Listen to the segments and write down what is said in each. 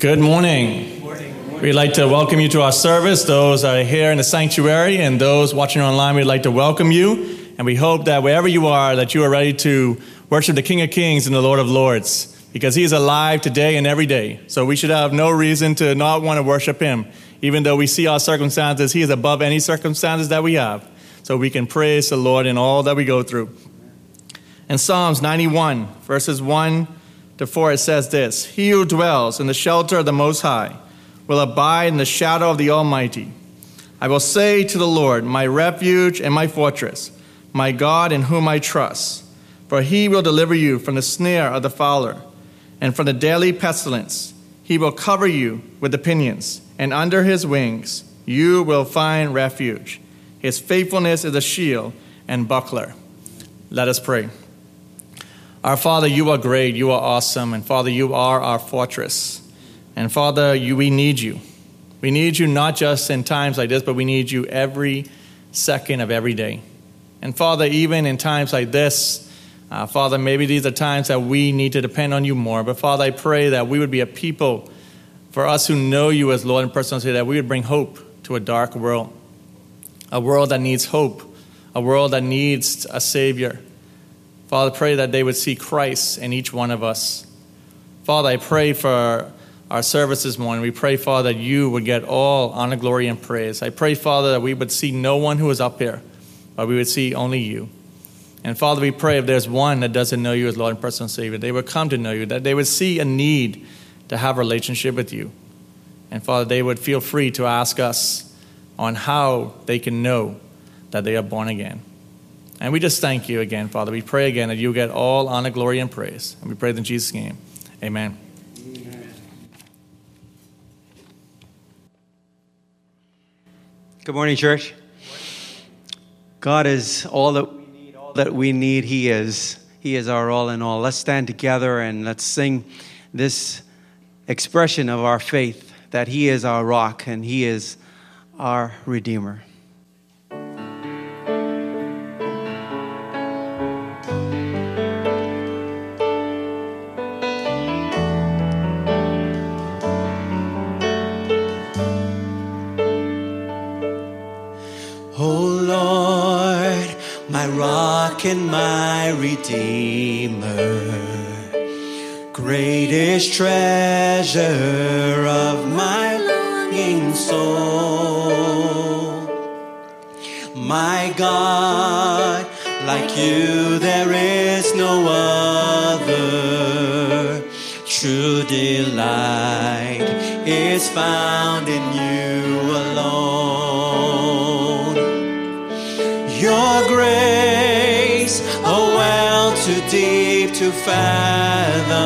Good morning. Good morning. We'd like to welcome you to our service. Those are here in the sanctuary and those watching online, we'd like to welcome you. And we hope that wherever you are, that you are ready to worship the King of Kings and the Lord of Lords, because he is alive today and every day. So we should have no reason to not want to worship him. Even though we see our circumstances, he is above any circumstances that we have. So we can praise the Lord in all that we go through. In Psalms 91, verses 1 Therefore it says this, He who dwells in the shelter of the Most High will abide in the shadow of the Almighty. I will say to the Lord, my refuge and my fortress, my God in whom I trust. For he will deliver you from the snare of the fowler and from the deadly pestilence. He will cover you with the pinions, and under his wings you will find refuge. His faithfulness is a shield and buckler. Let us pray. Our Father, you are great, you are awesome, and Father, you are our fortress. And Father, we need you. We need you not just in times like this, but we need you every second of every day. And Father, even in times like this, Father, maybe these are times that we need to depend on you more. But Father, I pray that we would be a people, for us who know you as Lord and personal Savior, that we would bring hope to a dark world, a world that needs hope, a world that needs a Savior. Father, pray that they would see Christ in each one of us. Father, I pray for our service this morning. We pray, Father, that you would get all honor, glory, and praise. I pray, Father, that we would see no one who is up here, but we would see only you. And Father, we pray if there's one that doesn't know you as Lord and personal Savior, they would come to know you, that they would see a need to have a relationship with you. And Father, they would feel free to ask us on how they can know that they are born again. And we just thank you again, Father. We pray again that you get all honor, glory, and praise. And we pray in Jesus' name. Amen. Amen. Good morning, church. God is all that we need, all that we need. He is. He is our all in all. Let's stand together and let's sing this expression of our faith, that he is our rock and he is our Redeemer. can my Redeemer, greatest treasure of my longing soul. My God, like you there is no other. True delight is found in you alone. Your grace, a well too deep to fathom.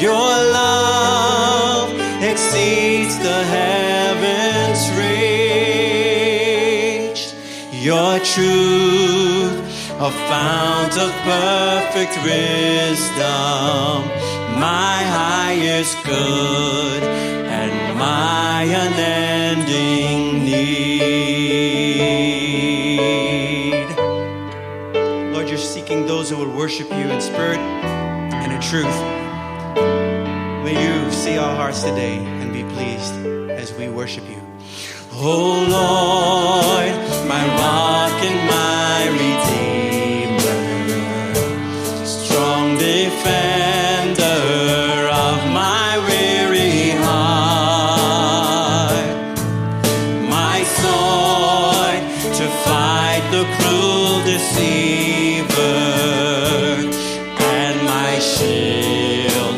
Your love exceeds the heavens' reach. Your truth, a fount of perfect wisdom, my highest good and my unending need. Lord, you're seeking those who would worship you in spirit and in truth. May you see our hearts today and be pleased as we worship you. Oh Lord, my rock and my redeemer, defender of my weary heart, my sword to fight the cruel deceiver, and my shield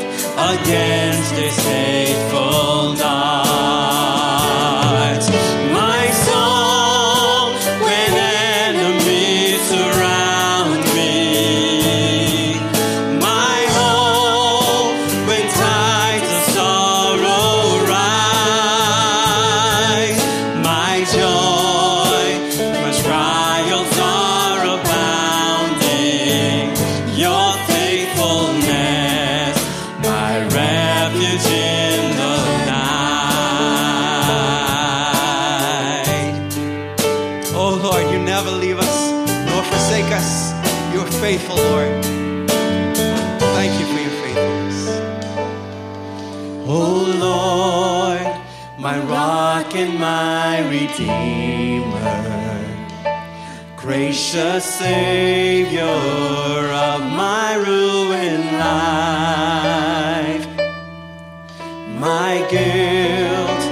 against his hateful darts. My song when enemies surround me, faithful Lord. Thank you for your faithfulness. Oh Lord, my rock and my redeemer, gracious Savior of my ruined life, my guilt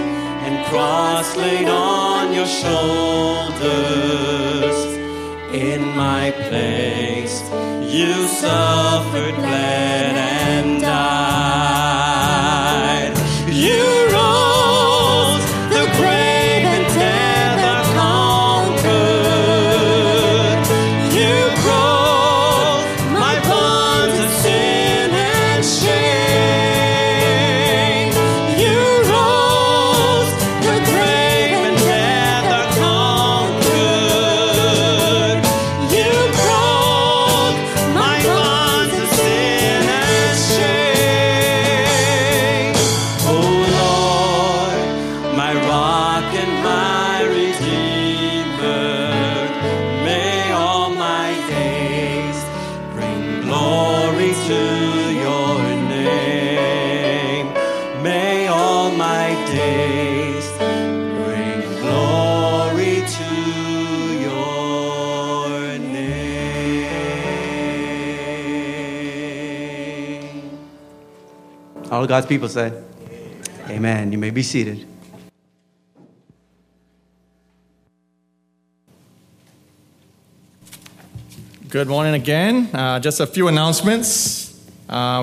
and cross laid on your shoulders. In my place, you suffered, bled, and died. You rose, the grave and death are conquered. You broke my bonds of sin and shame. You rose, the grave and death are conquered. All God's people said, amen. You may be seated. Good morning again. Just a few announcements.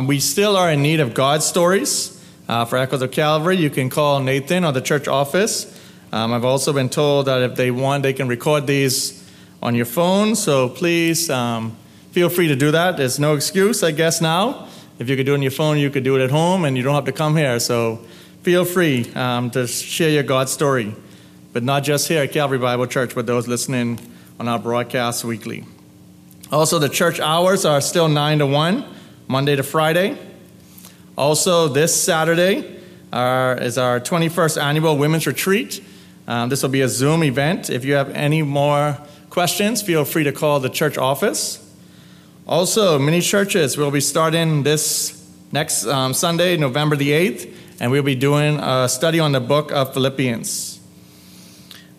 We still are in need of God's stories. For Echoes of Calvary, you can call Nathan or the church office. I've also been told that if they want, they can record these on your phone. So please feel free to do that. There's no excuse, I guess, now. If you could do it on your phone, you could do it at home, and you don't have to come here. So feel free to share your God story, but not just here at Calvary Bible Church, but those listening on our broadcast weekly. Also, the church hours are still 9 to 1, Monday to Friday. Also, this Saturday is our 21st Annual Women's Retreat. This will be a Zoom event. If you have any more questions, feel free to call the church office. Also, many churches will be starting this next Sunday, November the 8th, and we'll be doing a study on the book of Philippians.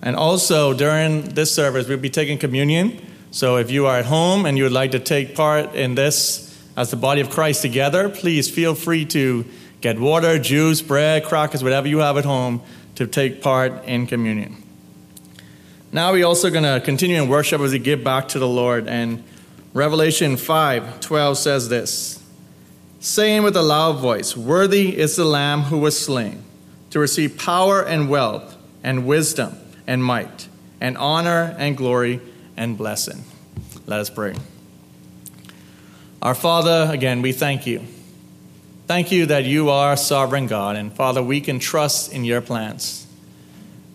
And also, during this service, we'll be taking communion. So if you are at home and you would like to take part in this as the body of Christ together, please feel free to get water, juice, bread, crackers, whatever you have at home to take part in communion. Now we're also going to continue in worship as we give back to the Lord. And Revelation 5:12 says this, saying with a loud voice, worthy is the Lamb who was slain to receive power and wealth and wisdom and might and honor and glory and blessing. Let us pray. Our Father, again, we thank you. Thank you that you are sovereign God. And Father, we can trust in your plans.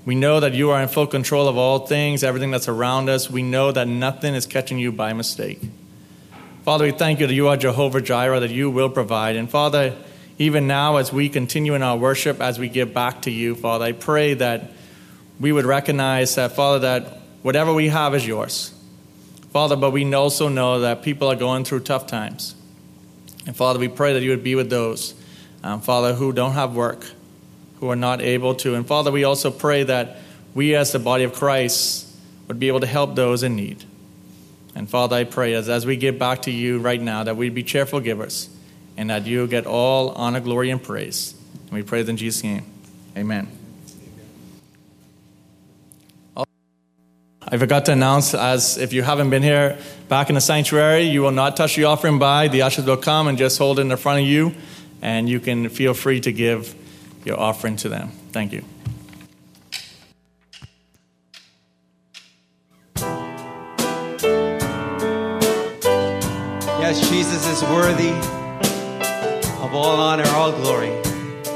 We know that you are in full control of all things, everything that's around us. We know that nothing is catching you by mistake. Father, we thank you that you are Jehovah Jireh, that you will provide. And Father, even now as we continue in our worship, as we give back to you, Father, I pray that we would recognize that, Father, that whatever we have is yours. Father, but we also know that people are going through tough times. And Father, we pray that you would be with those, Father, who don't have work, who are not able to. And Father, we also pray that we as the body of Christ would be able to help those in need. And Father, I pray as we give back to you right now that we'd be cheerful givers and that you get all honor, glory, and praise. And we pray it in Jesus' name. Amen. I forgot to announce, as if you haven't been here back in the sanctuary, you will not touch the offering bag. The ushers will come and just hold it in front of you, and you can feel free to give your offering to them. Thank you. Yes, Jesus is worthy of all honor, all glory,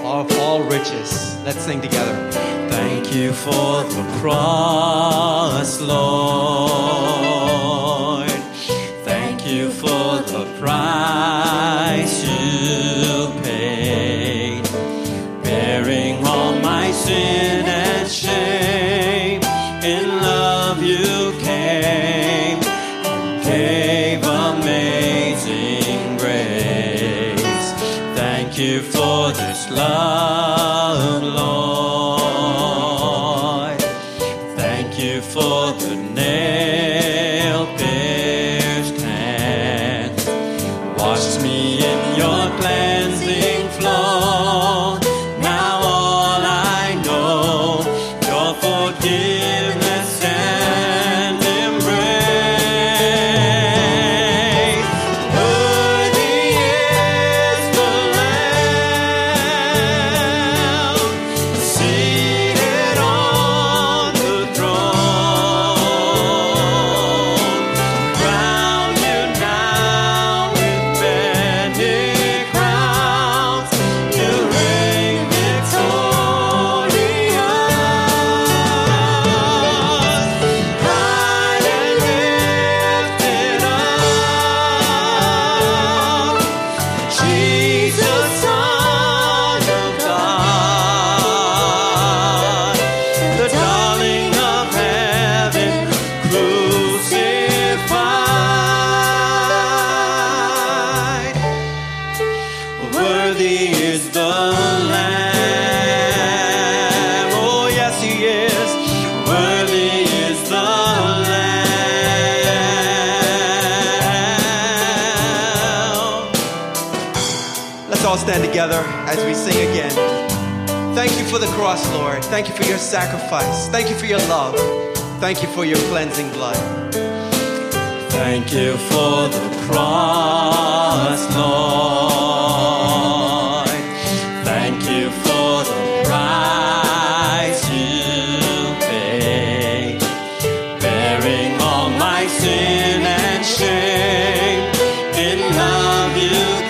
of all riches. Let's sing together. Thank you for the cross, Lord. Thank you for the price you paid, bearing all my sin and shame. In love you came and gave amazing grace. Thank you for this love, Lord. As we sing again. Thank you for the cross, Lord. Thank you for your sacrifice. Thank you for your love. Thank you for your cleansing blood. Thank you for the cross, Lord. Thank you for the price you paid, bearing all my sin and shame. In love you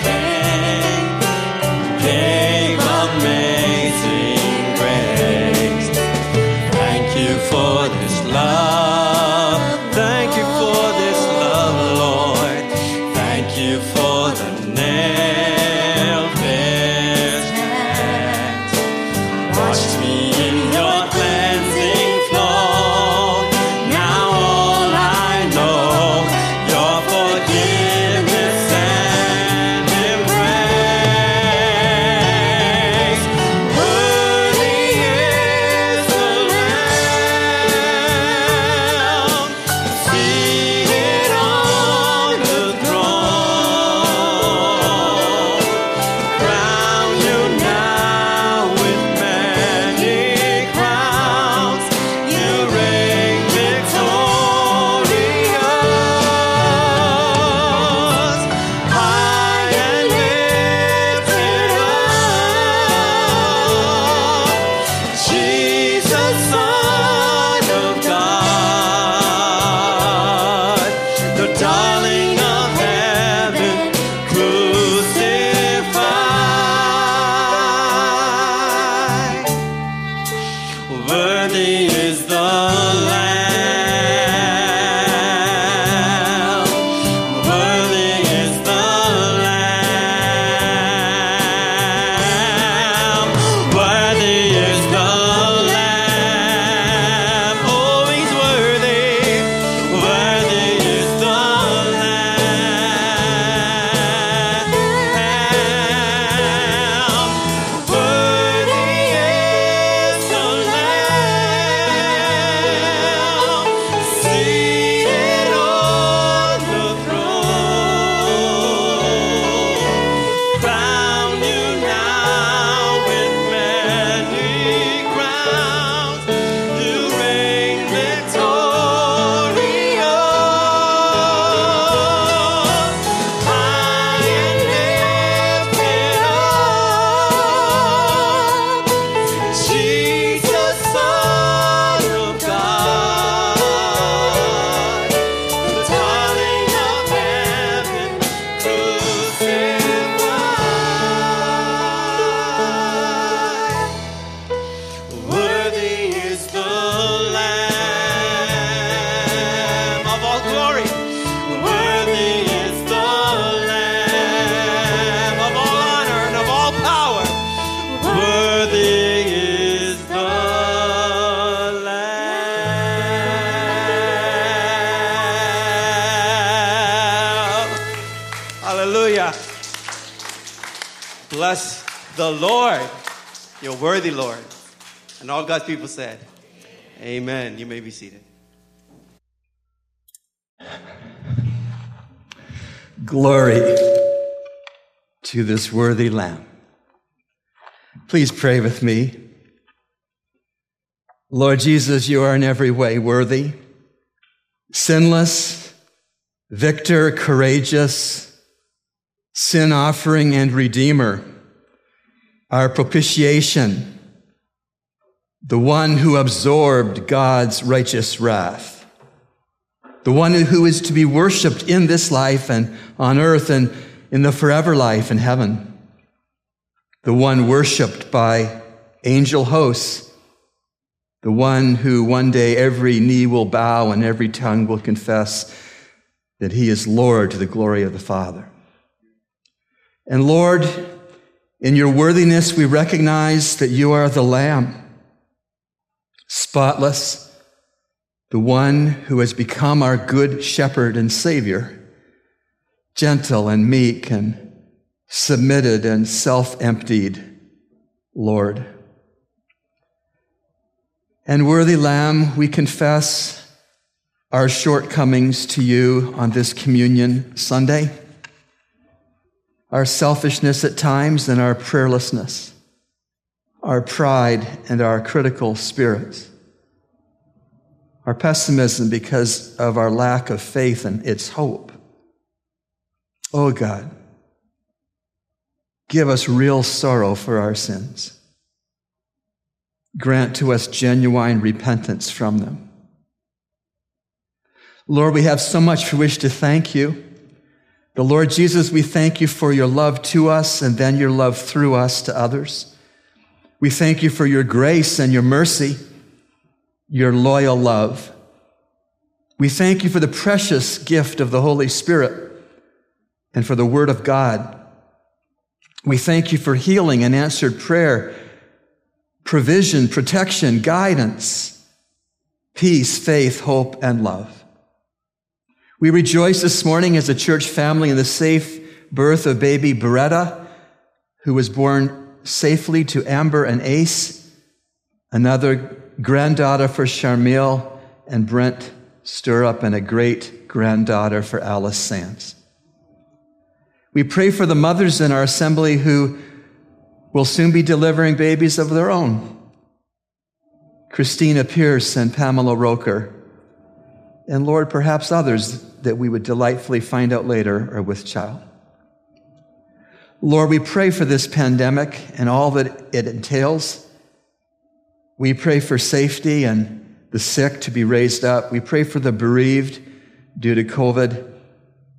Hallelujah. Bless the Lord. You're worthy, Lord. And all God's people said, amen. You may be seated. Glory to this worthy Lamb. Please pray with me. Lord Jesus, you are in every way worthy, sinless, victor, courageous, sin offering and redeemer, our propitiation, the one who absorbed God's righteous wrath, the one who is to be worshiped in this life and on earth and in the forever life in heaven, the one worshiped by angel hosts, the one who one day every knee will bow and every tongue will confess that he is Lord to the glory of the Father. And Lord, in your worthiness, we recognize that you are the Lamb, spotless, the one who has become our good shepherd and savior, gentle and meek and submitted and self-emptied, Lord. And worthy Lamb, we confess our shortcomings to you on this Communion Sunday, our selfishness at times and our prayerlessness, our pride and our critical spirits, our pessimism because of our lack of faith and its hope. Oh God, give us real sorrow for our sins. Grant to us genuine repentance from them. Lord, we have so much for which to thank you. The Lord Jesus, we thank you for your love to us and then your love through us to others. We thank you for your grace and your mercy, your loyal love. We thank you for the precious gift of the Holy Spirit and for the Word of God. We thank you for healing and answered prayer, provision, protection, guidance, peace, faith, hope, and love. We rejoice this morning as a church family in the safe birth of baby Beretta, who was born safely to Amber and Ace, another granddaughter for Sharmiel and Brent Stirrup, and a great-granddaughter for Alice Sands. We pray for the mothers in our assembly who will soon be delivering babies of their own, Christina Pierce and Pamela Roker, and Lord, perhaps others that we would delightfully find out later are with child. Lord, we pray for this pandemic and all that it entails. We pray for safety and the sick to be raised up. We pray for the bereaved due to COVID.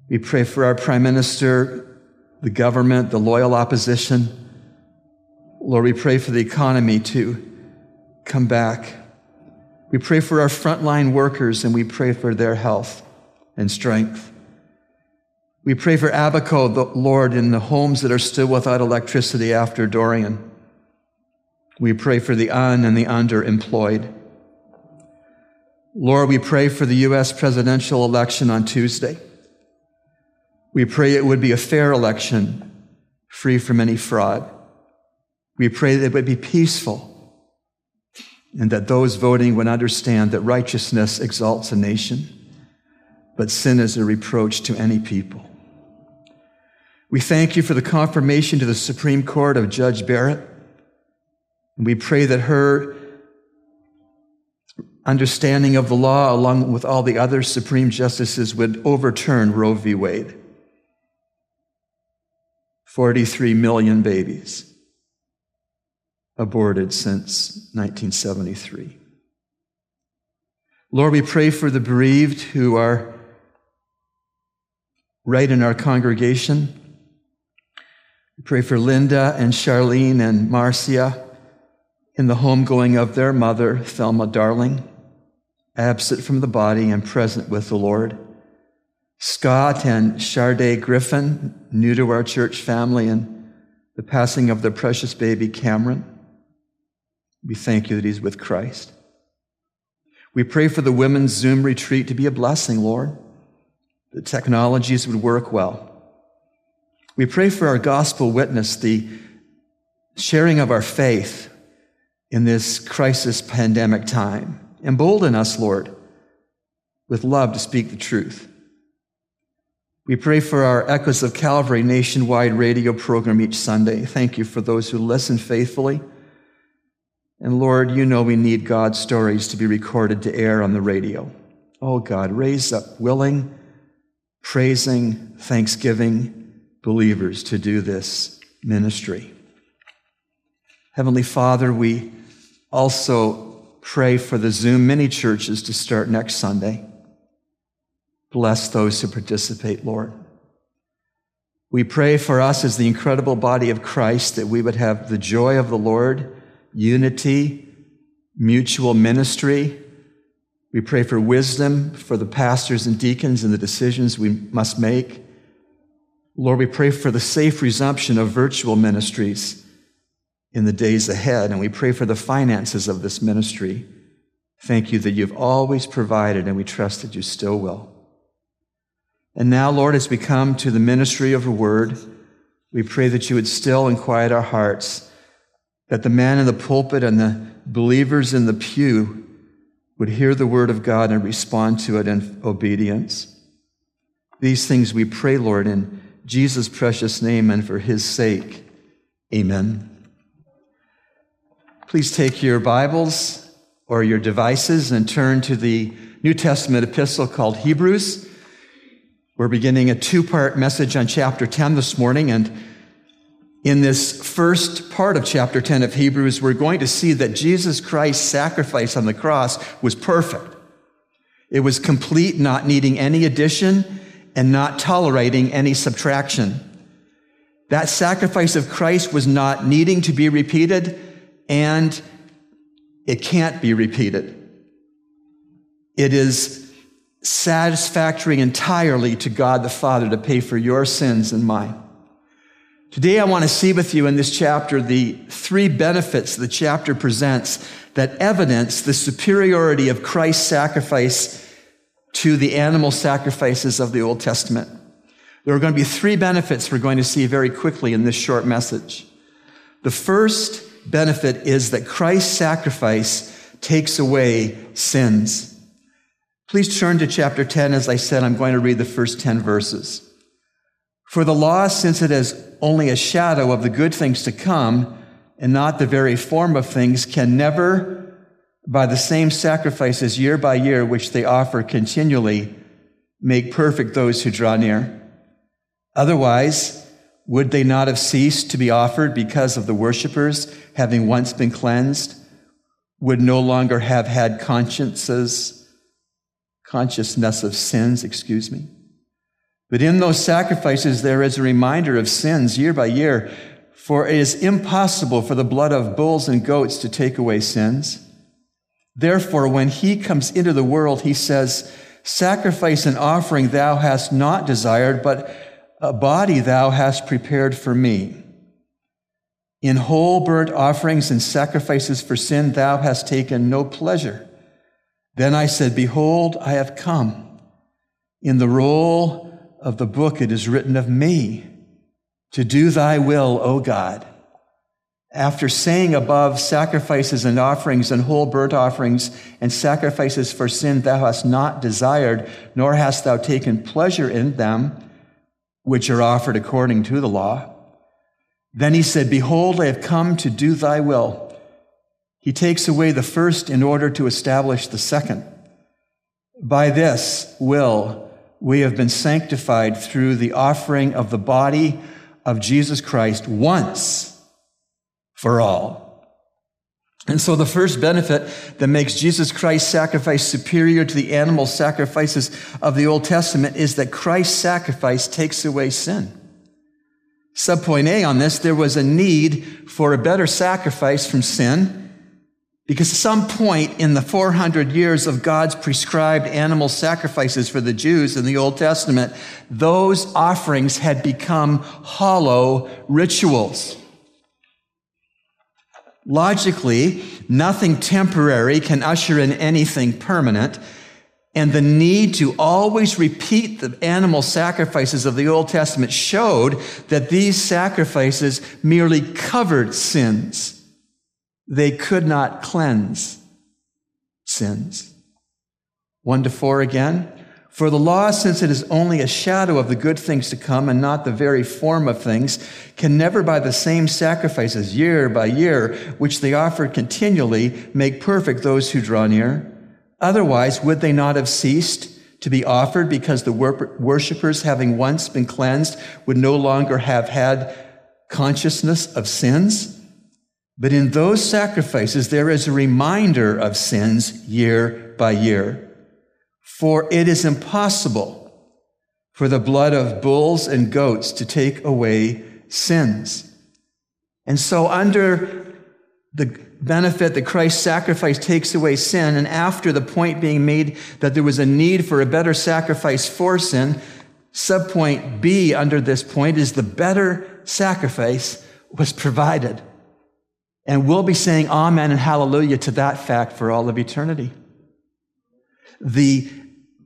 We pray for our prime minister, the government, the loyal opposition. Lord, we pray for the economy to come back. We pray for our frontline workers, and we pray for their health and strength. We pray for Abaco, the Lord, in the homes that are still without electricity after Dorian. We pray for the un and the underemployed. Lord, we pray for the U.S. presidential election on Tuesday. We pray it would be a fair election, free from any fraud. We pray that it would be peaceful and that those voting would understand that righteousness exalts a nation, but sin is a reproach to any people. We thank you for the confirmation to the Supreme Court of Judge Barrett. We pray that her understanding of the law, along with all the other Supreme Justices, would overturn Roe v. Wade. 43 million babies aborted since 1973. Lord, we pray for the bereaved who are right in our congregation. We pray for Linda and Charlene and Marcia, in the homegoing of their mother, Thelma Darling, absent from the body and present with the Lord. Scott and Shardé Griffin, new to our church family, and the passing of their precious baby, Cameron. We thank you that he's with Christ. We pray for the women's Zoom retreat to be a blessing, Lord. The technologies would work well. We pray for our gospel witness, the sharing of our faith in this crisis pandemic time. Embolden us, Lord, with love to speak the truth. We pray for our Echoes of Calvary nationwide radio program each Sunday. Thank you for those who listen faithfully. And Lord, you know we need God's stories to be recorded to air on the radio. Oh God, raise up willing, praising, thanksgiving believers to do this ministry. Heavenly Father, we also pray for the Zoom mini churches to start next Sunday. Bless those who participate, Lord. We pray for us as the incredible body of Christ that we would have the joy of the Lord, unity, mutual ministry. We pray for wisdom for the pastors and deacons and the decisions we must make. Lord, we pray for the safe resumption of virtual ministries in the days ahead, and we pray for the finances of this ministry. Thank you that you've always provided, and we trust that you still will. And now, Lord, as we come to the ministry of your word, we pray that you would still and quiet our hearts, that the man in the pulpit and the believers in the pew would hear the word of God and respond to it in obedience. These things we pray, Lord, in Jesus' precious name and for his sake. Amen. Please take your Bibles or your devices and turn to the New Testament epistle called Hebrews. We're beginning a two-part message on chapter 10 this morning, and in this first part of chapter 10 of Hebrews, we're going to see that Jesus Christ's sacrifice on the cross was perfect. It was complete, not needing any addition and not tolerating any subtraction. That sacrifice of Christ was not needing to be repeated, and it can't be repeated. It is satisfactory entirely to God the Father to pay for your sins and mine. Today, I want to see with you in this chapter the three benefits the chapter presents that evidence the superiority of Christ's sacrifice to the animal sacrifices of the Old Testament. There are going to be three benefits we're going to see very quickly in this short message. The first benefit is that Christ's sacrifice takes away sins. Please turn to chapter 10. As I said, I'm going to read the first 10 verses. For the law, since it is only a shadow of the good things to come and not the very form of things, can never, by the same sacrifices year by year, which they offer continually, make perfect those who draw near. Otherwise, would they not have ceased to be offered because of the worshipers, having once been cleansed, would no longer have had consciousness of sins, But in those sacrifices, there is a reminder of sins year by year, for it is impossible for the blood of bulls and goats to take away sins. Therefore, when he comes into the world, he says, sacrifice and offering thou hast not desired, but a body thou hast prepared for me. In whole burnt offerings and sacrifices for sin thou hast taken no pleasure. Then I said, behold, I have come. In the roll of the book it is written of me, to do thy will, O God. After saying above, sacrifices and offerings and whole burnt offerings and sacrifices for sin thou hast not desired, nor hast thou taken pleasure in them, which are offered according to the law. Then he said, behold, I have come to do thy will. He takes away the first in order to establish the second. By this will we have been sanctified through the offering of the body of Jesus Christ once for all. And so the first benefit that makes Jesus Christ's sacrifice superior to the animal sacrifices of the Old Testament is that Christ's sacrifice takes away sin. Subpoint A on this, there was a need for a better sacrifice from sin because at some point in the 400 years of God's prescribed animal sacrifices for the Jews in the Old Testament, those offerings had become hollow rituals. Logically, nothing temporary can usher in anything permanent, and the need to always repeat the animal sacrifices of the Old Testament showed that these sacrifices merely covered sins. They could not cleanse sins. 1 to 4 again. For the law, since it is only a shadow of the good things to come and not the very form of things, can never by the same sacrifices year by year, which they offered continually, make perfect those who draw near. Otherwise, would they not have ceased to be offered, because the worshippers, having once been cleansed, would no longer have had consciousness of sins? But in those sacrifices, there is a reminder of sins year by year. For it is impossible for the blood of bulls and goats to take away sins. And so under the benefit that Christ's sacrifice takes away sin, and after the point being made that there was a need for a better sacrifice for sin, subpoint B under this point is the better sacrifice was provided. And we'll be saying amen and hallelujah to that fact for all of eternity. The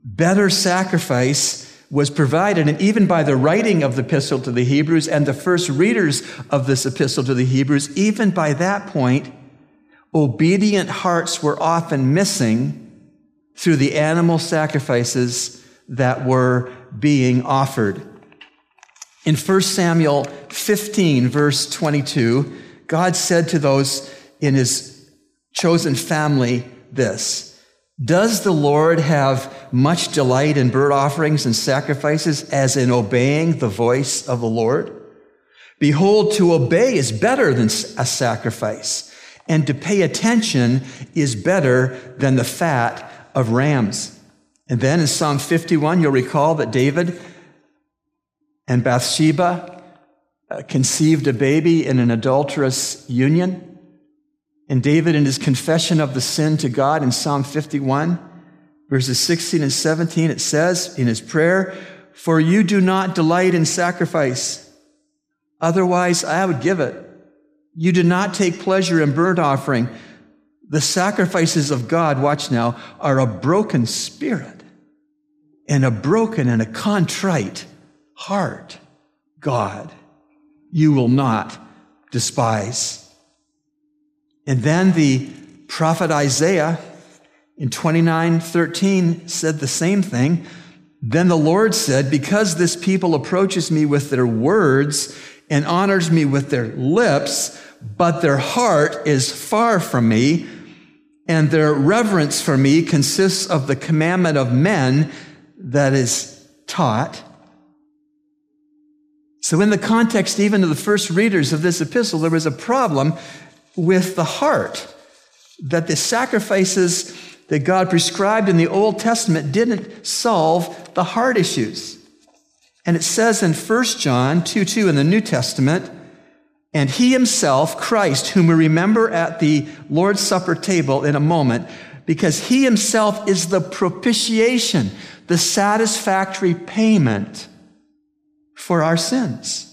better sacrifice was provided, and even by the writing of the epistle to the Hebrews and the first readers of this epistle to the Hebrews, even by that point, obedient hearts were often missing through the animal sacrifices that were being offered. In 1 Samuel 15, verse 22, God said to those in his chosen family this, does the Lord have much delight in burnt offerings and sacrifices as in obeying the voice of the Lord? Behold, to obey is better than a sacrifice, and to pay attention is better than the fat of rams. And then in Psalm 51, you'll recall that David and Bathsheba conceived a baby in an adulterous union. And David, in his confession of the sin to God in Psalm 51, verses 16 and 17, it says in his prayer, for you do not delight in sacrifice, otherwise I would give it. You do not take pleasure in burnt offering. The sacrifices of God, watch now, are a broken spirit and a broken and a contrite heart. God, you will not despise. And then the prophet Isaiah in 29:13 said the same thing. Then the Lord said, because this people approaches me with their words and honors me with their lips, but their heart is far from me, and their reverence for me consists of the commandment of men that is taught. So in the context even of the first readers of this epistle, there was a problem with the heart, that the sacrifices that God prescribed in the Old Testament didn't solve the heart issues. And it says in 1 John 2:2 in the New Testament, and he himself, Christ, whom we remember at the Lord's Supper table in a moment, because he himself is the propitiation, the satisfactory payment for our sins.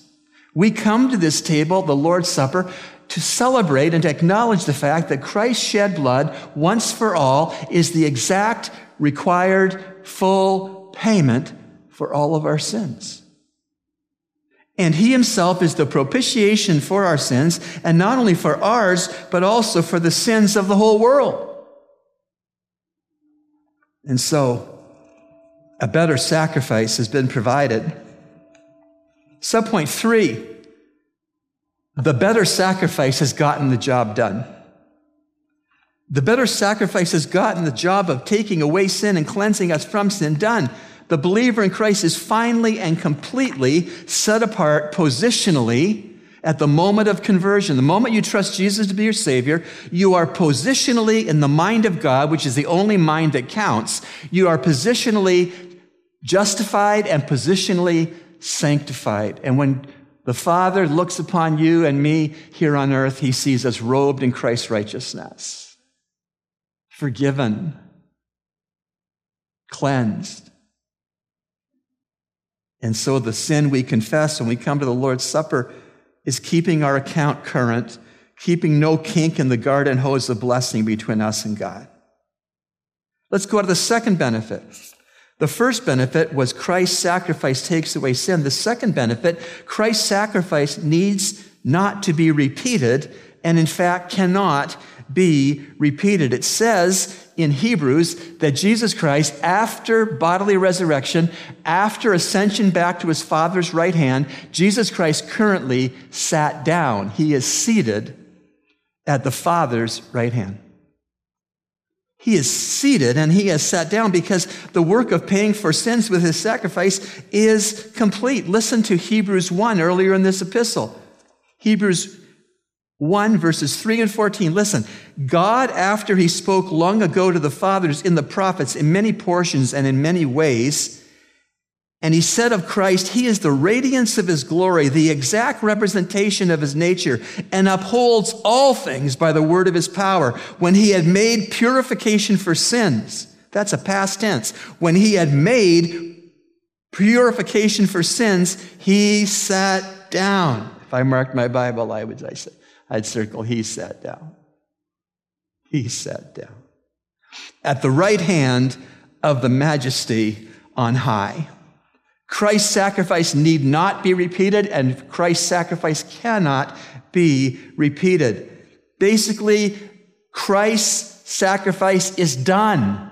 We come to this table, the Lord's Supper, to celebrate and to acknowledge the fact that Christ's shed blood, once for all, is the exact, required, full payment for all of our sins. And he himself is the propitiation for our sins, and not only for ours, but also for the sins of the whole world. And so, a better sacrifice has been provided. Subpoint 3. The better sacrifice has gotten the job done. The better sacrifice has gotten the job of taking away sin and cleansing us from sin done. The believer in Christ is finally and completely set apart positionally at the moment of conversion. The moment you trust Jesus to be your Savior, you are positionally in the mind of God, which is the only mind that counts. You are positionally justified and positionally sanctified. And when the Father looks upon you and me here on earth, he sees us robed in Christ's righteousness, forgiven, cleansed. And so the sin we confess when we come to the Lord's Supper is keeping our account current, keeping no kink in the garden hose of blessing between us and God. Let's go to the second benefit. The first benefit was Christ's sacrifice takes away sin. The second benefit, Christ's sacrifice needs not to be repeated and in fact cannot be repeated. It says in Hebrews that Jesus Christ, after bodily resurrection, after ascension back to his Father's right hand, Jesus Christ currently sat down. He is seated at the Father's right hand. He is seated and he has sat down because the work of paying for sins with his sacrifice is complete. Listen to Hebrews 1 earlier in this epistle. Hebrews 1 verses 3 and 14. Listen, God, after he spoke long ago to the fathers in the prophets in many portions and in many ways, and he said of Christ, he is the radiance of his glory, the exact representation of his nature, and upholds all things by the word of his power. When he had made purification for sins, that's a past tense. When he had made purification for sins, he sat down. If I marked my Bible, I'd circle, he sat down. He sat down. At the right hand of the majesty on high. Christ's sacrifice need not be repeated, and Christ's sacrifice cannot be repeated. Basically, Christ's sacrifice is done.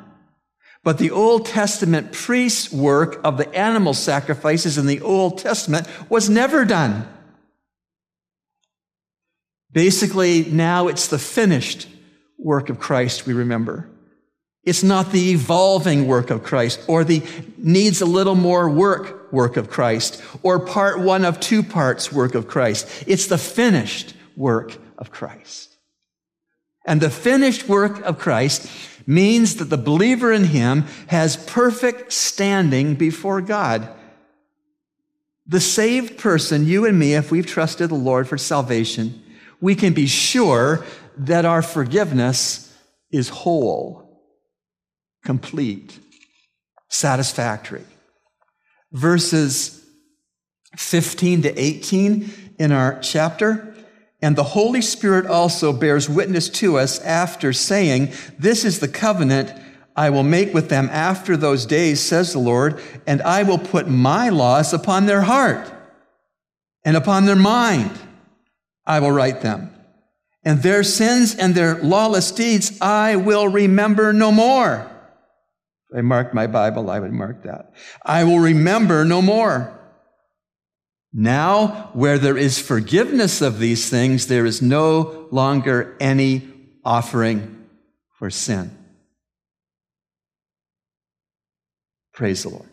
But the Old Testament priest's work of the animal sacrifices in the Old Testament was never done. Basically, now it's the finished work of Christ we remember. It's not the evolving work of Christ or the needs a little more work of Christ or part one of two parts work of Christ. It's the finished work of Christ. And the finished work of Christ means that the believer in him has perfect standing before God. The saved person, you and me, if we've trusted the Lord for salvation, we can be sure that our forgiveness is whole, complete, satisfactory. Verses 15 to 18 in our chapter. And the Holy Spirit also bears witness to us after saying, this is the covenant I will make with them after those days, says the Lord, and I will put my laws upon their heart and upon their mind. I will write them. And their sins and their lawless deeds I will remember no more. If I marked my Bible, I would mark that. I will remember no more. Now, where there is forgiveness of these things, there is no longer any offering for sin. Praise the Lord.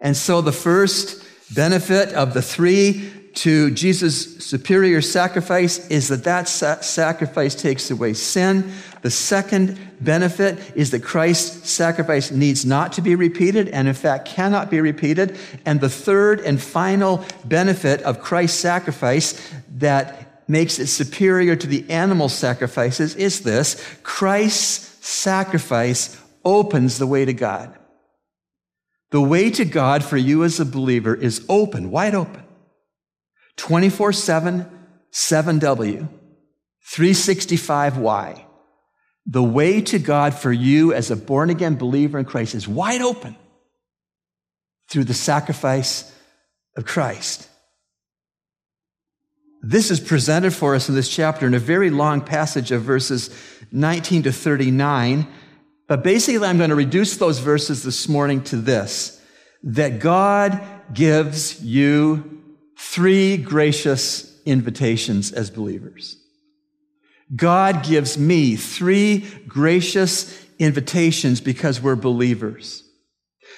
And so the first benefit of the three to Jesus' superior sacrifice is that sacrifice takes away sin. The second benefit is that Christ's sacrifice needs not to be repeated and in fact cannot be repeated. And the third and final benefit of Christ's sacrifice that makes it superior to the animal sacrifices is this: Christ's sacrifice opens the way to God. The way to God for you as a believer is open, wide open. 24/7, 7W, 365Y. The way to God for you as a born-again believer in Christ is wide open through the sacrifice of Christ. This is presented for us in this chapter in a very long passage of verses 19 to 39. But basically, I'm going to reduce those verses this morning to this, that God gives you three gracious invitations as believers. God gives me three gracious invitations because we're believers.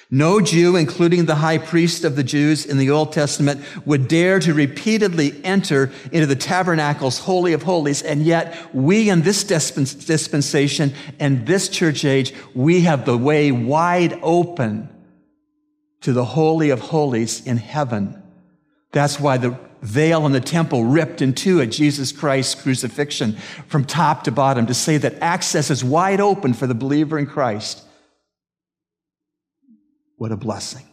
No Jew, including the high priest of the Jews in the Old Testament, would dare to repeatedly enter into the tabernacle's Holy of Holies, and yet we in this dispensation and this church age, we have the way wide open to the Holy of Holies in heaven. That's why the veil in the temple ripped in two at Jesus Christ's crucifixion from top to bottom, to say that access is wide open for the believer in Christ. What a blessing.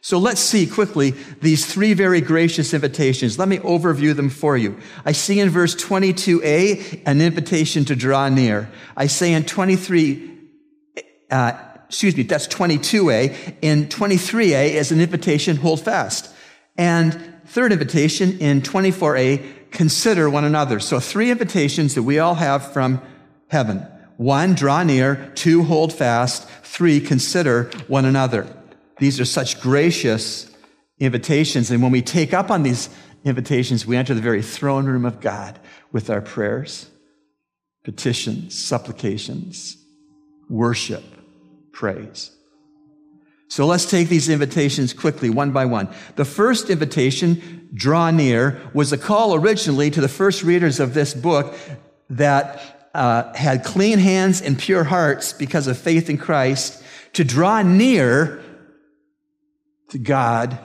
So let's see quickly these three very gracious invitations. Let me overview them for you. I see in verse 22a an invitation to draw near. I say in 22a. In 23a is an invitation, hold fast. And third invitation in 24a, consider one another. So three invitations that we all have from heaven. One, draw near. Two, hold fast. Three, consider one another. These are such gracious invitations. And when we take up on these invitations, we enter the very throne room of God with our prayers, petitions, supplications, worship, praise. So let's take these invitations quickly, one by one. The first invitation, draw near, was a call originally to the first readers of this book that had clean hands and pure hearts because of faith in Christ to draw near to God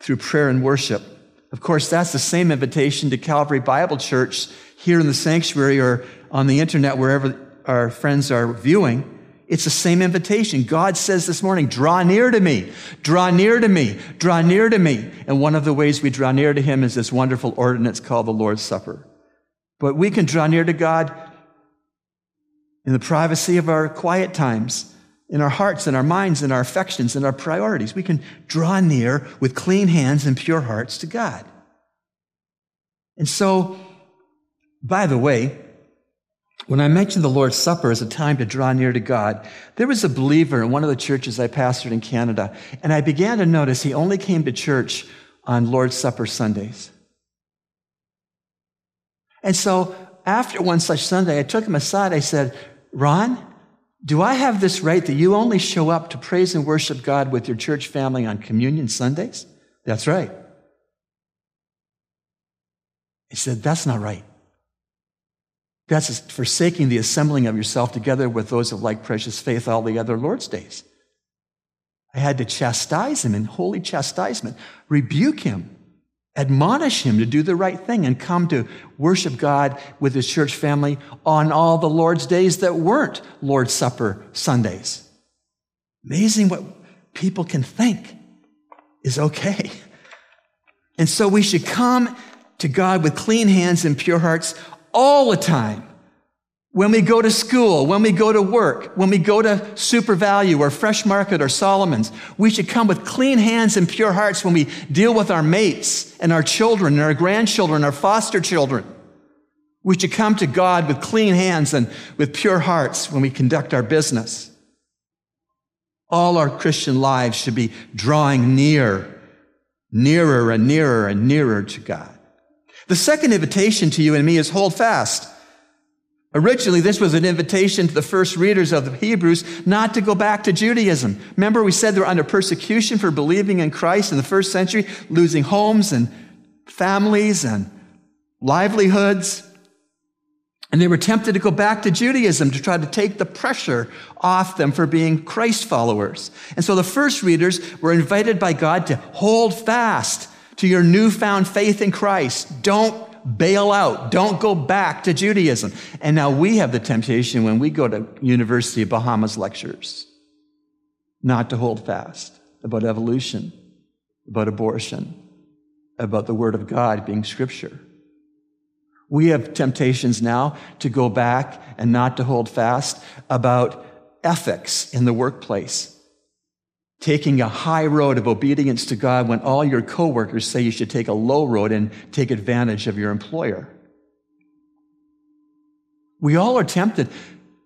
through prayer and worship. Of course, that's the same invitation to Calvary Bible Church here in the sanctuary or on the internet, wherever our friends are viewing. It's the same invitation. God says this morning, draw near to me, draw near to me, draw near to me. And one of the ways we draw near to him is this wonderful ordinance called the Lord's Supper. But we can draw near to God in the privacy of our quiet times, in our hearts, in our minds, in our affections, in our priorities. We can draw near with clean hands and pure hearts to God. And so, by the way, when I mentioned the Lord's Supper as a time to draw near to God, there was a believer in one of the churches I pastored in Canada, and I began to notice he only came to church on Lord's Supper Sundays. And so after one such Sunday, I took him aside. I said, "Ron, do I have this right that you only show up to praise and worship God with your church family on communion Sundays?" "That's right." He said, "That's not right. That's forsaking the assembling of yourself together with those of like precious faith all the other Lord's days." I had to chastise him in holy chastisement, rebuke him, admonish him to do the right thing and come to worship God with his church family on all the Lord's days that weren't Lord's Supper Sundays. Amazing what people can think is okay. And so we should come to God with clean hands and pure hearts all the time. When we go to school, when we go to work, when we go to Super Value or Fresh Market or Solomon's, we should come with clean hands and pure hearts when we deal with our mates and our children and our grandchildren, our foster children. We should come to God with clean hands and with pure hearts when we conduct our business. All our Christian lives should be drawing near, nearer and nearer and nearer to God. The second invitation to you and me is hold fast. Originally, this was an invitation to the first readers of the Hebrews not to go back to Judaism. Remember, we said they're under persecution for believing in Christ in the first century, losing homes and families and livelihoods. And they were tempted to go back to Judaism to try to take the pressure off them for being Christ followers. And so the first readers were invited by God to hold fast to your newfound faith in Christ. Don't bail out. Don't go back to Judaism. And now we have the temptation when we go to University of Bahamas lectures not to hold fast about evolution, about abortion, about the Word of God being Scripture. We have temptations now to go back and not to hold fast about ethics in the workplace. Taking a high road of obedience to God when all your coworkers say you should take a low road and take advantage of your employer. We all are tempted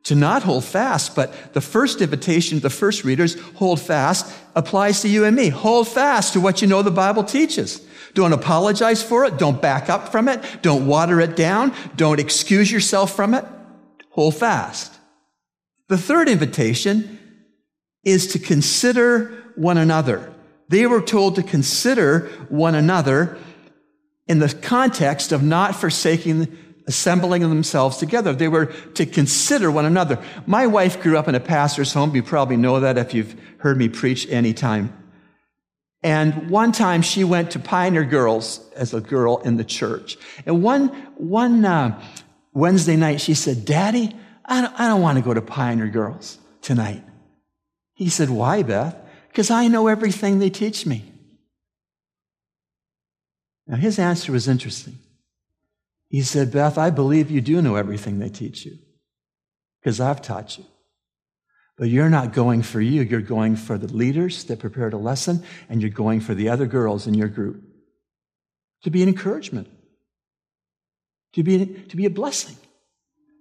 to not hold fast, but the first invitation to the first readers, hold fast, applies to you and me. Hold fast to what you know the Bible teaches. Don't apologize for it. Don't back up from it. Don't water it down. Don't excuse yourself from it. Hold fast. The third invitation is to consider one another. They were told to consider one another in the context of not forsaking assembling themselves together. They were to consider one another. My wife grew up in a pastor's home. You probably know that if you've heard me preach any time. And one time she went to Pioneer Girls as a girl in the church. And one Wednesday night she said, "Daddy, I don't want to go to Pioneer Girls tonight." He said, "Why, Beth?" because I know everything they teach me. Now, his answer was interesting. He said, Beth, I believe you do know everything they teach you because I've taught you. But you're not going for you. You're going for the leaders that prepared a lesson, and you're going for the other girls in your group to be an encouragement, to be a blessing.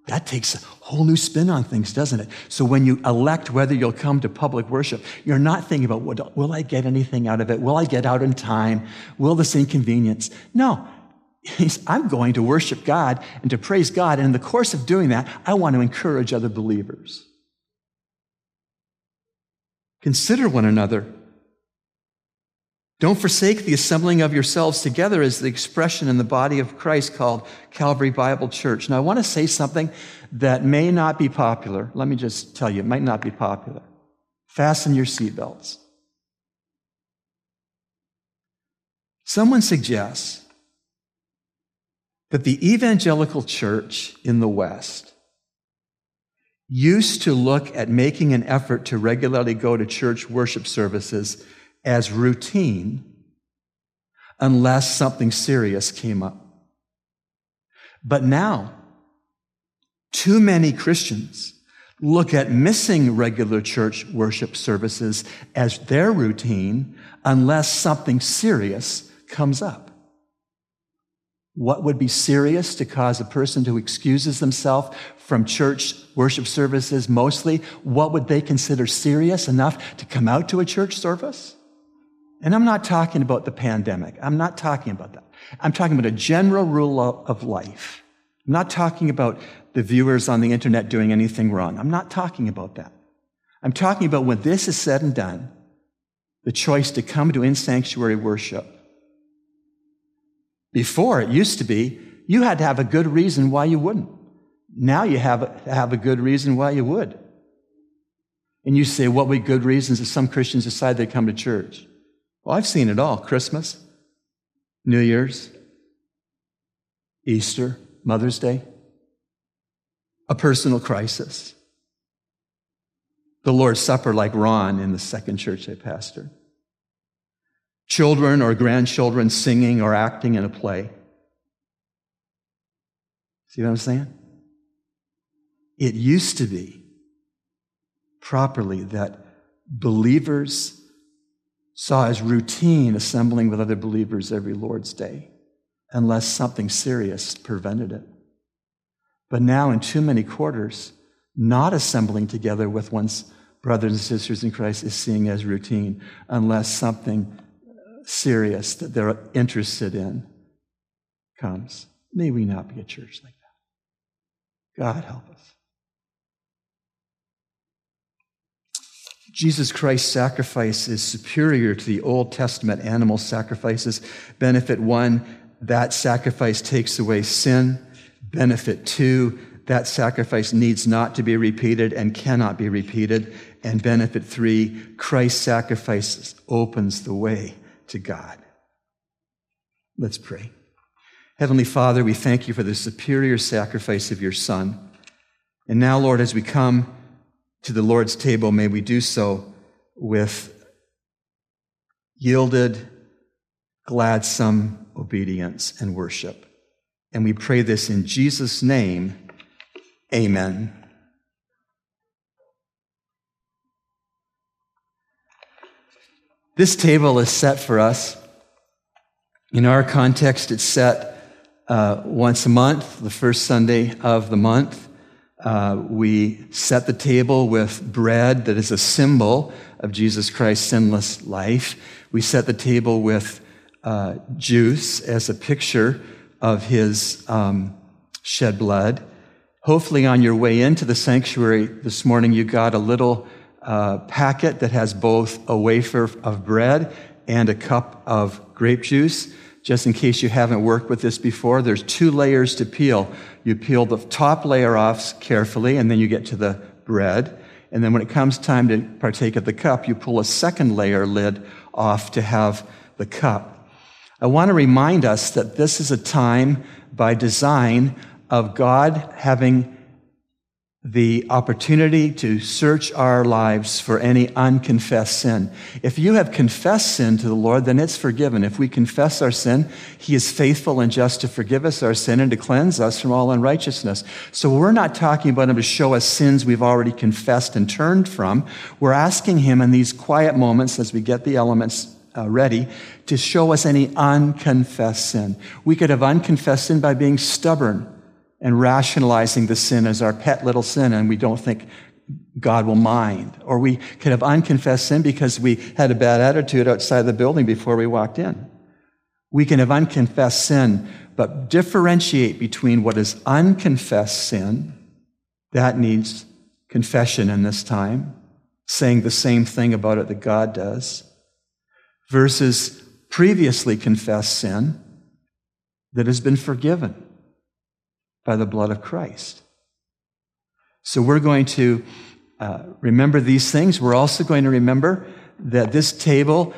That takes a whole new spin on things, doesn't it? So when you elect whether you'll come to public worship, you're not thinking about, will I get anything out of it? Will I get out in time? Will this inconvenience? No. I'm going to worship God and to praise God. And in the course of doing that, I want to encourage other believers. Consider one another. Don't forsake the assembling of yourselves together as the expression in the body of Christ called Calvary Bible Church. Now, I want to say something that may not be popular. Let me just tell you, it might not be popular. Fasten your seatbelts. Someone suggests that the evangelical church in the West used to look at making an effort to regularly go to church worship services as routine unless something serious came up. But now, too many Christians look at missing regular church worship services as their routine unless something serious comes up. What would be serious to cause a person who excuses themselves from church worship services mostly? What would they consider serious enough to come out to a church service? And I'm not talking about the pandemic. I'm not talking about that. I'm talking about a general rule of life. I'm not talking about the viewers on the internet doing anything wrong. I'm not talking about that. I'm talking about when this is said and done, the choice to come to in-sanctuary worship. Before, it used to be, you had to have a good reason why you wouldn't. Now you have to have a good reason why you would. And you say, what would be good reasons if some Christians decide they come to church? Well, I've seen it all. Christmas, New Year's, Easter, Mother's Day, a personal crisis, the Lord's Supper like Ron in the second church I pastored, children or grandchildren singing or acting in a play. See what I'm saying? It used to be properly that believers saw as routine assembling with other believers every Lord's Day, unless something serious prevented it. But now in too many quarters, not assembling together with one's brothers and sisters in Christ is seen as routine, unless something serious that they're interested in comes. May we not be a church like that. God help us. Jesus Christ's sacrifice is superior to the Old Testament animal sacrifices. Benefit one, that sacrifice takes away sin. Benefit two, that sacrifice needs not to be repeated and cannot be repeated. And benefit three, Christ's sacrifice opens the way to God. Let's pray. Heavenly Father, we thank you for the superior sacrifice of your Son. And now, Lord, as we come to the Lord's table, may we do so with yielded, gladsome obedience and worship. And we pray this in Jesus' name. Amen. This table is set for us. In our context, it's set once a month, the first Sunday of the month. We set the table with bread that is a symbol of Jesus Christ's sinless life. We set the table with juice as a picture of his shed blood. Hopefully on your way into the sanctuary this morning, you got a little packet that has both a wafer of bread and a cup of grape juice. Just in case you haven't worked with this before, there's two layers to peel. You peel the top layer off carefully, and then you get to the bread. And then when it comes time to partake of the cup, you pull a second layer lid off to have the cup. I want to remind us that this is a time by design of God having the opportunity to search our lives for any unconfessed sin. If you have confessed sin to the Lord, then it's forgiven. If we confess our sin, He is faithful and just to forgive us our sin and to cleanse us from all unrighteousness. So we're not talking about Him to show us sins we've already confessed and turned from. We're asking Him in these quiet moments as we get the elements ready to show us any unconfessed sin. We could have unconfessed sin by being stubborn and rationalizing the sin as our pet little sin, and we don't think God will mind. Or we could have unconfessed sin because we had a bad attitude outside the building before we walked in. We can have unconfessed sin, but differentiate between what is unconfessed sin, that needs confession in this time, saying the same thing about it that God does, versus previously confessed sin that has been forgiven by the blood of Christ. So we're going to remember these things. We're also going to remember that this table,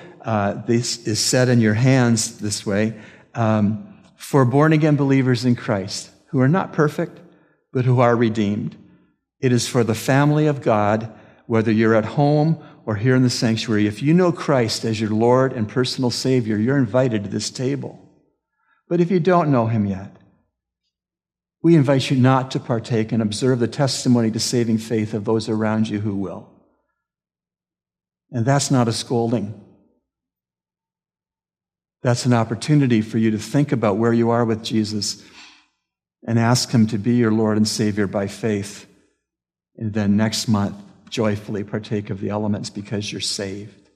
this is set in your hands this way, for born-again believers in Christ, who are not perfect, but who are redeemed. It is for the family of God, whether you're at home or here in the sanctuary. If you know Christ as your Lord and personal Savior, you're invited to this table. But if you don't know Him yet, we invite you not to partake and observe the testimony to saving faith of those around you who will. And that's not a scolding. That's an opportunity for you to think about where you are with Jesus and ask Him to be your Lord and Savior by faith. And then next month, joyfully partake of the elements because you're saved.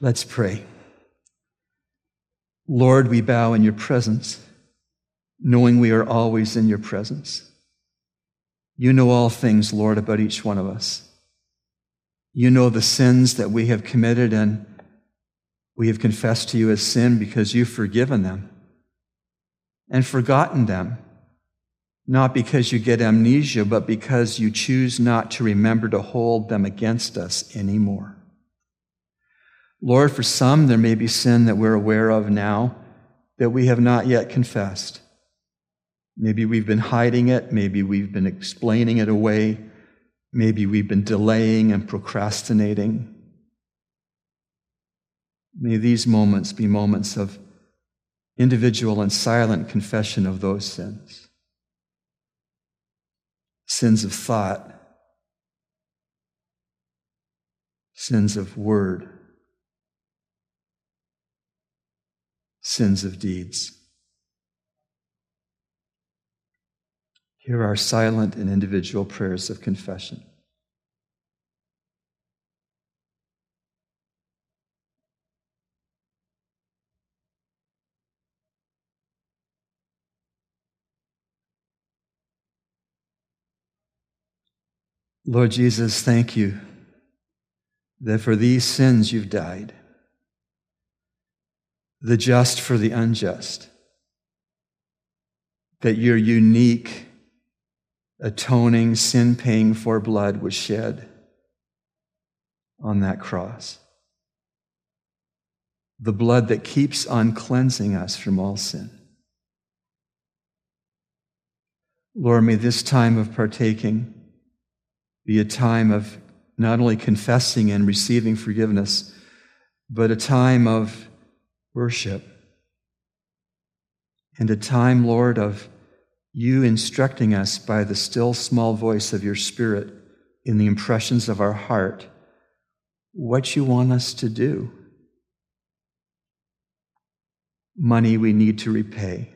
Let's pray. Lord, we bow in Your presence, knowing we are always in Your presence. You know all things, Lord, about each one of us. You know the sins that we have committed and we have confessed to You as sin because You've forgiven them and forgotten them, not because You get amnesia, but because You choose not to remember to hold them against us anymore. Lord, for some, there may be sin that we're aware of now that we have not yet confessed. Maybe we've been hiding it. Maybe we've been explaining it away. Maybe we've been delaying and procrastinating. May these moments be moments of individual and silent confession of those sins. Sins of thought. Sins of word. Sins of deeds. Hear our silent and individual prayers of confession. Lord Jesus, thank You that for these sins You've died, the just for the unjust, that Your unique atoning, sin-paying for blood was shed on that cross. The blood that keeps on cleansing us from all sin. Lord, may this time of partaking be a time of not only confessing and receiving forgiveness, but a time of worship and a time, Lord, of You instructing us by the still small voice of Your Spirit in the impressions of our heart what You want us to do. Money we need to repay.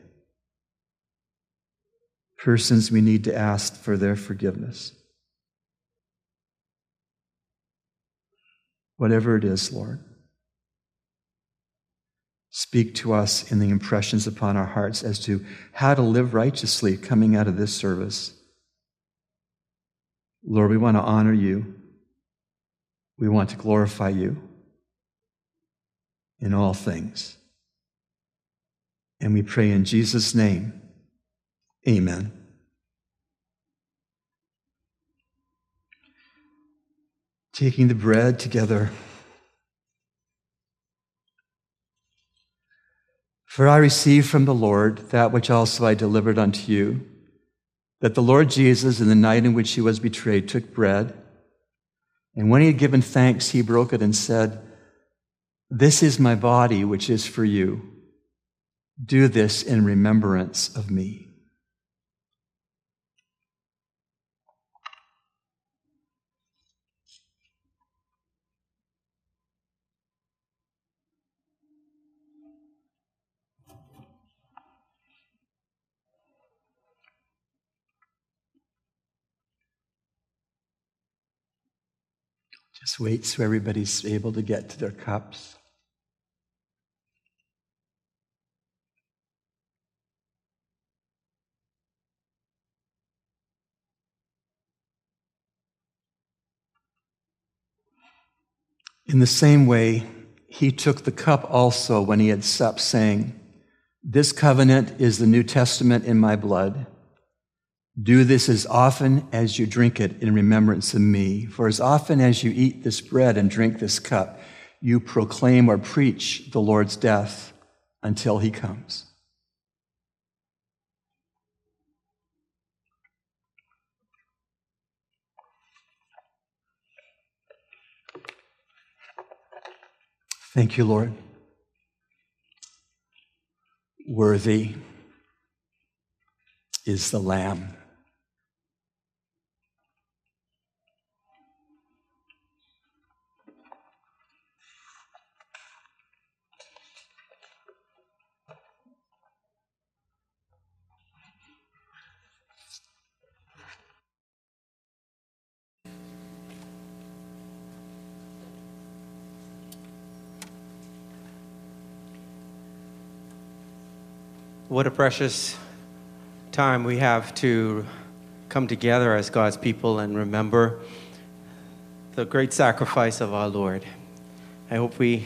Persons we need to ask for their forgiveness. Whatever it is, Lord, speak to us in the impressions upon our hearts as to how to live righteously coming out of this service. Lord, we want to honor You. We want to glorify You in all things. And we pray in Jesus' name. Amen. Taking the bread together. For I received from the Lord that which also I delivered unto you, that the Lord Jesus, in the night in which he was betrayed, took bread, and when he had given thanks, he broke it and said, "This is my body, which is for you. Do this in remembrance of me." Just wait so everybody's able to get to their cups. In the same way, he took the cup also when he had supped, saying, "This covenant is the New Testament in my blood. Do this as often as you drink it in remembrance of me. For as often as you eat this bread and drink this cup, you proclaim or preach the Lord's death until he comes." Thank you, Lord. Worthy is the Lamb. What a precious time we have to come together as God's people and remember the great sacrifice of our Lord. I hope we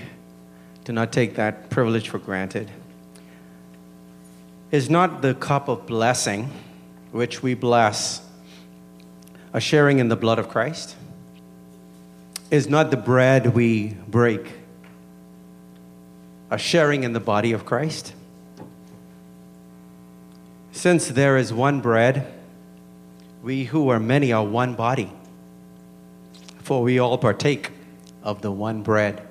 do not take that privilege for granted. It's not the cup of blessing which we bless, a sharing in the blood of Christ. It's not the bread we break, a sharing in the body of Christ. Since there is one bread, we who are many are one body, for we all partake of the one bread.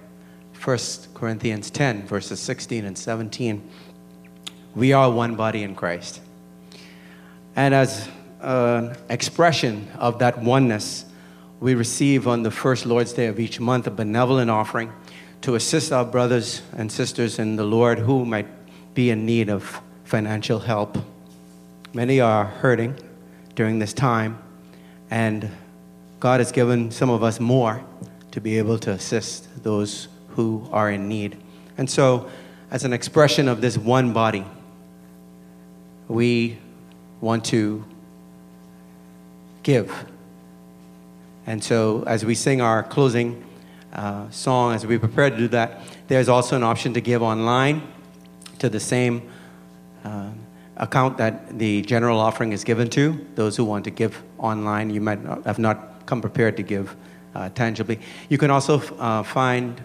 1 Corinthians 10, verses 16 and 17. We are one body in Christ. And as an expression of that oneness, we receive on the first Lord's Day of each month a benevolent offering to assist our brothers and sisters in the Lord who might be in need of financial help. Many are hurting during this time, and God has given some of us more to be able to assist those who are in need. And so, as an expression of this one body, we want to give. And so, as we sing our closing song, as we prepare to do that, there's also an option to give online to the same account that the general offering is given to. Those who want to give online, you might have not come prepared to give tangibly. You can also find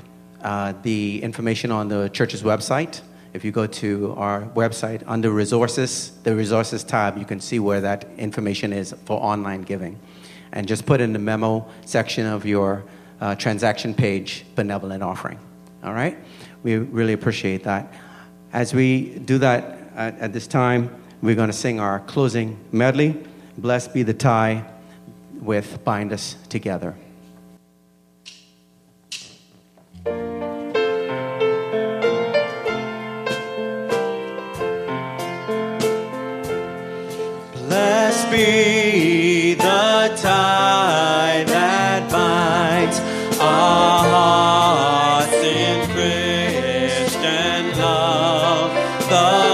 the information on the church's website. If you go to our website under resources, the resources tab, you can see where that information is for online giving. And just put in the memo section of your transaction page, benevolent offering. All right? We really appreciate that. As we do that, at this time, we're going to sing our closing medley, "Blessed Be the Tie," with "Bind Us Together." Blessed be the tie that binds our hearts in Christian love. The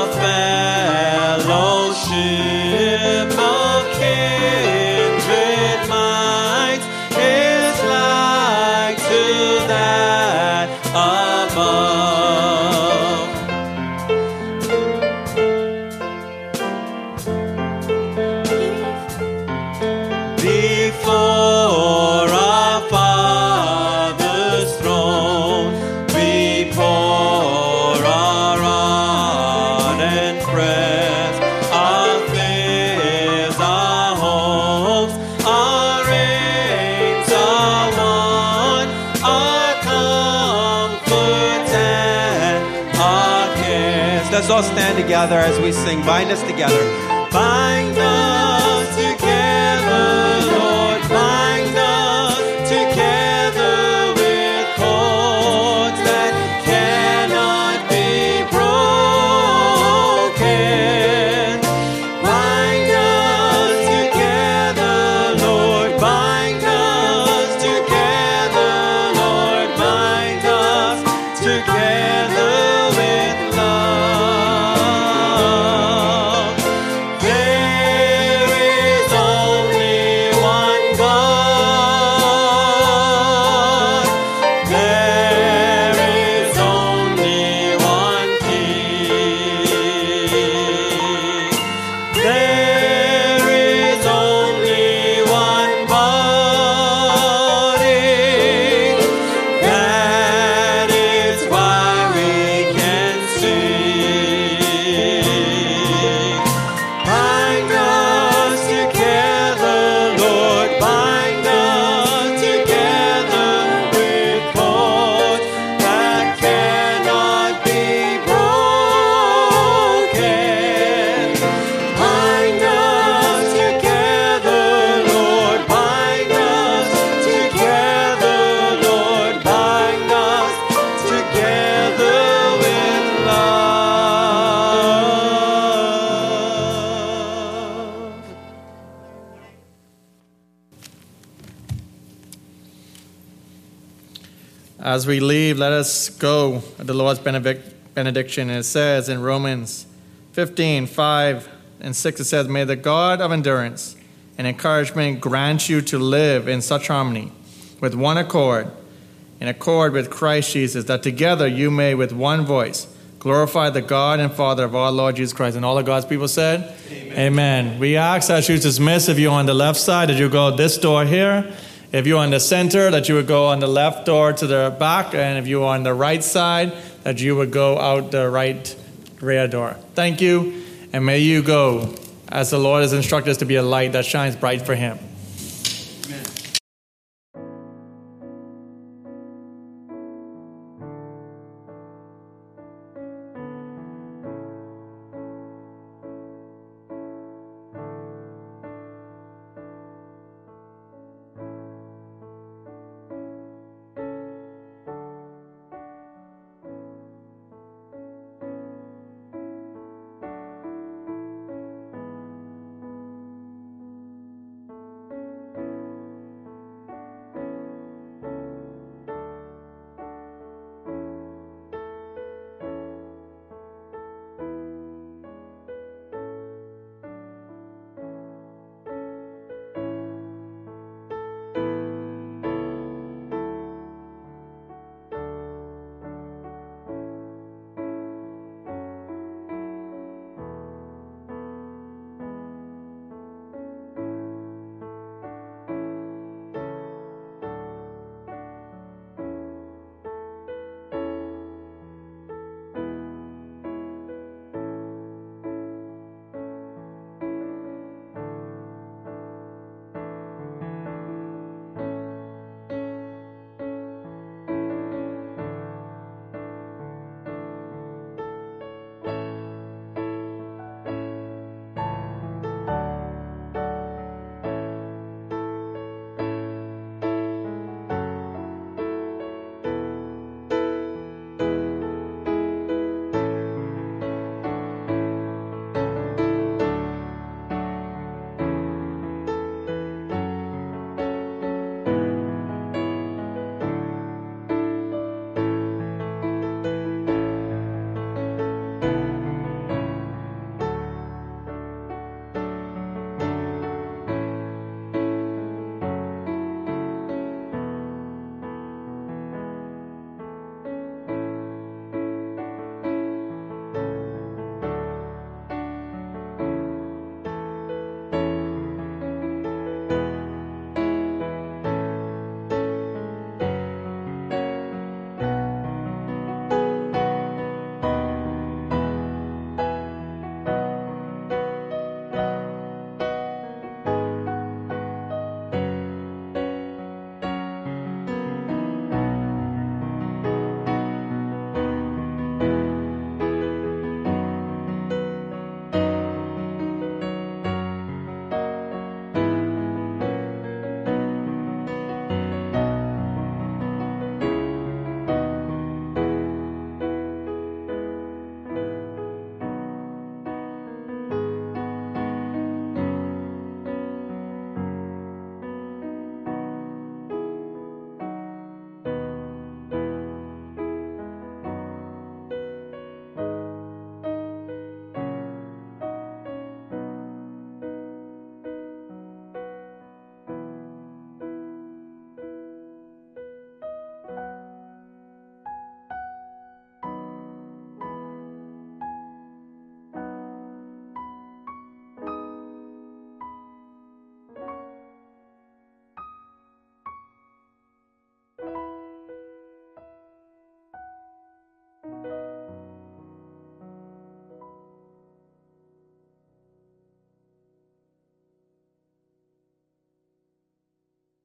Let's all stand together as we sing. Bind us together. Bind us together, Lord. Bind us together with cords that cannot be broken. Bind us together, Lord. Bind us together, Lord. Bind us together with love. There is only one God. There is only one King. There is only one body. That is why we can sing. Bind us together, Lord. Bind us together with cords that cannot be broken. Bind us together, Lord. Bind us together, Lord. Bind us together with love. As we leave, let us go at the Lord's benediction. It says in Romans 15, 5 and 6, it says, "May the God of endurance and encouragement grant you to live in such harmony, with one accord, in accord with Christ Jesus, that together you may with one voice glorify the God and Father of our Lord Jesus Christ." And all of God's people said, Amen. We ask that you dismiss. If you're on the left side, that you go this door here. If you're on the center, that you would go on the left door to the back. And if you're on the right side, that you would go out the right rear door. Thank you. And may you go as the Lord has instructed us to be a light that shines bright for him.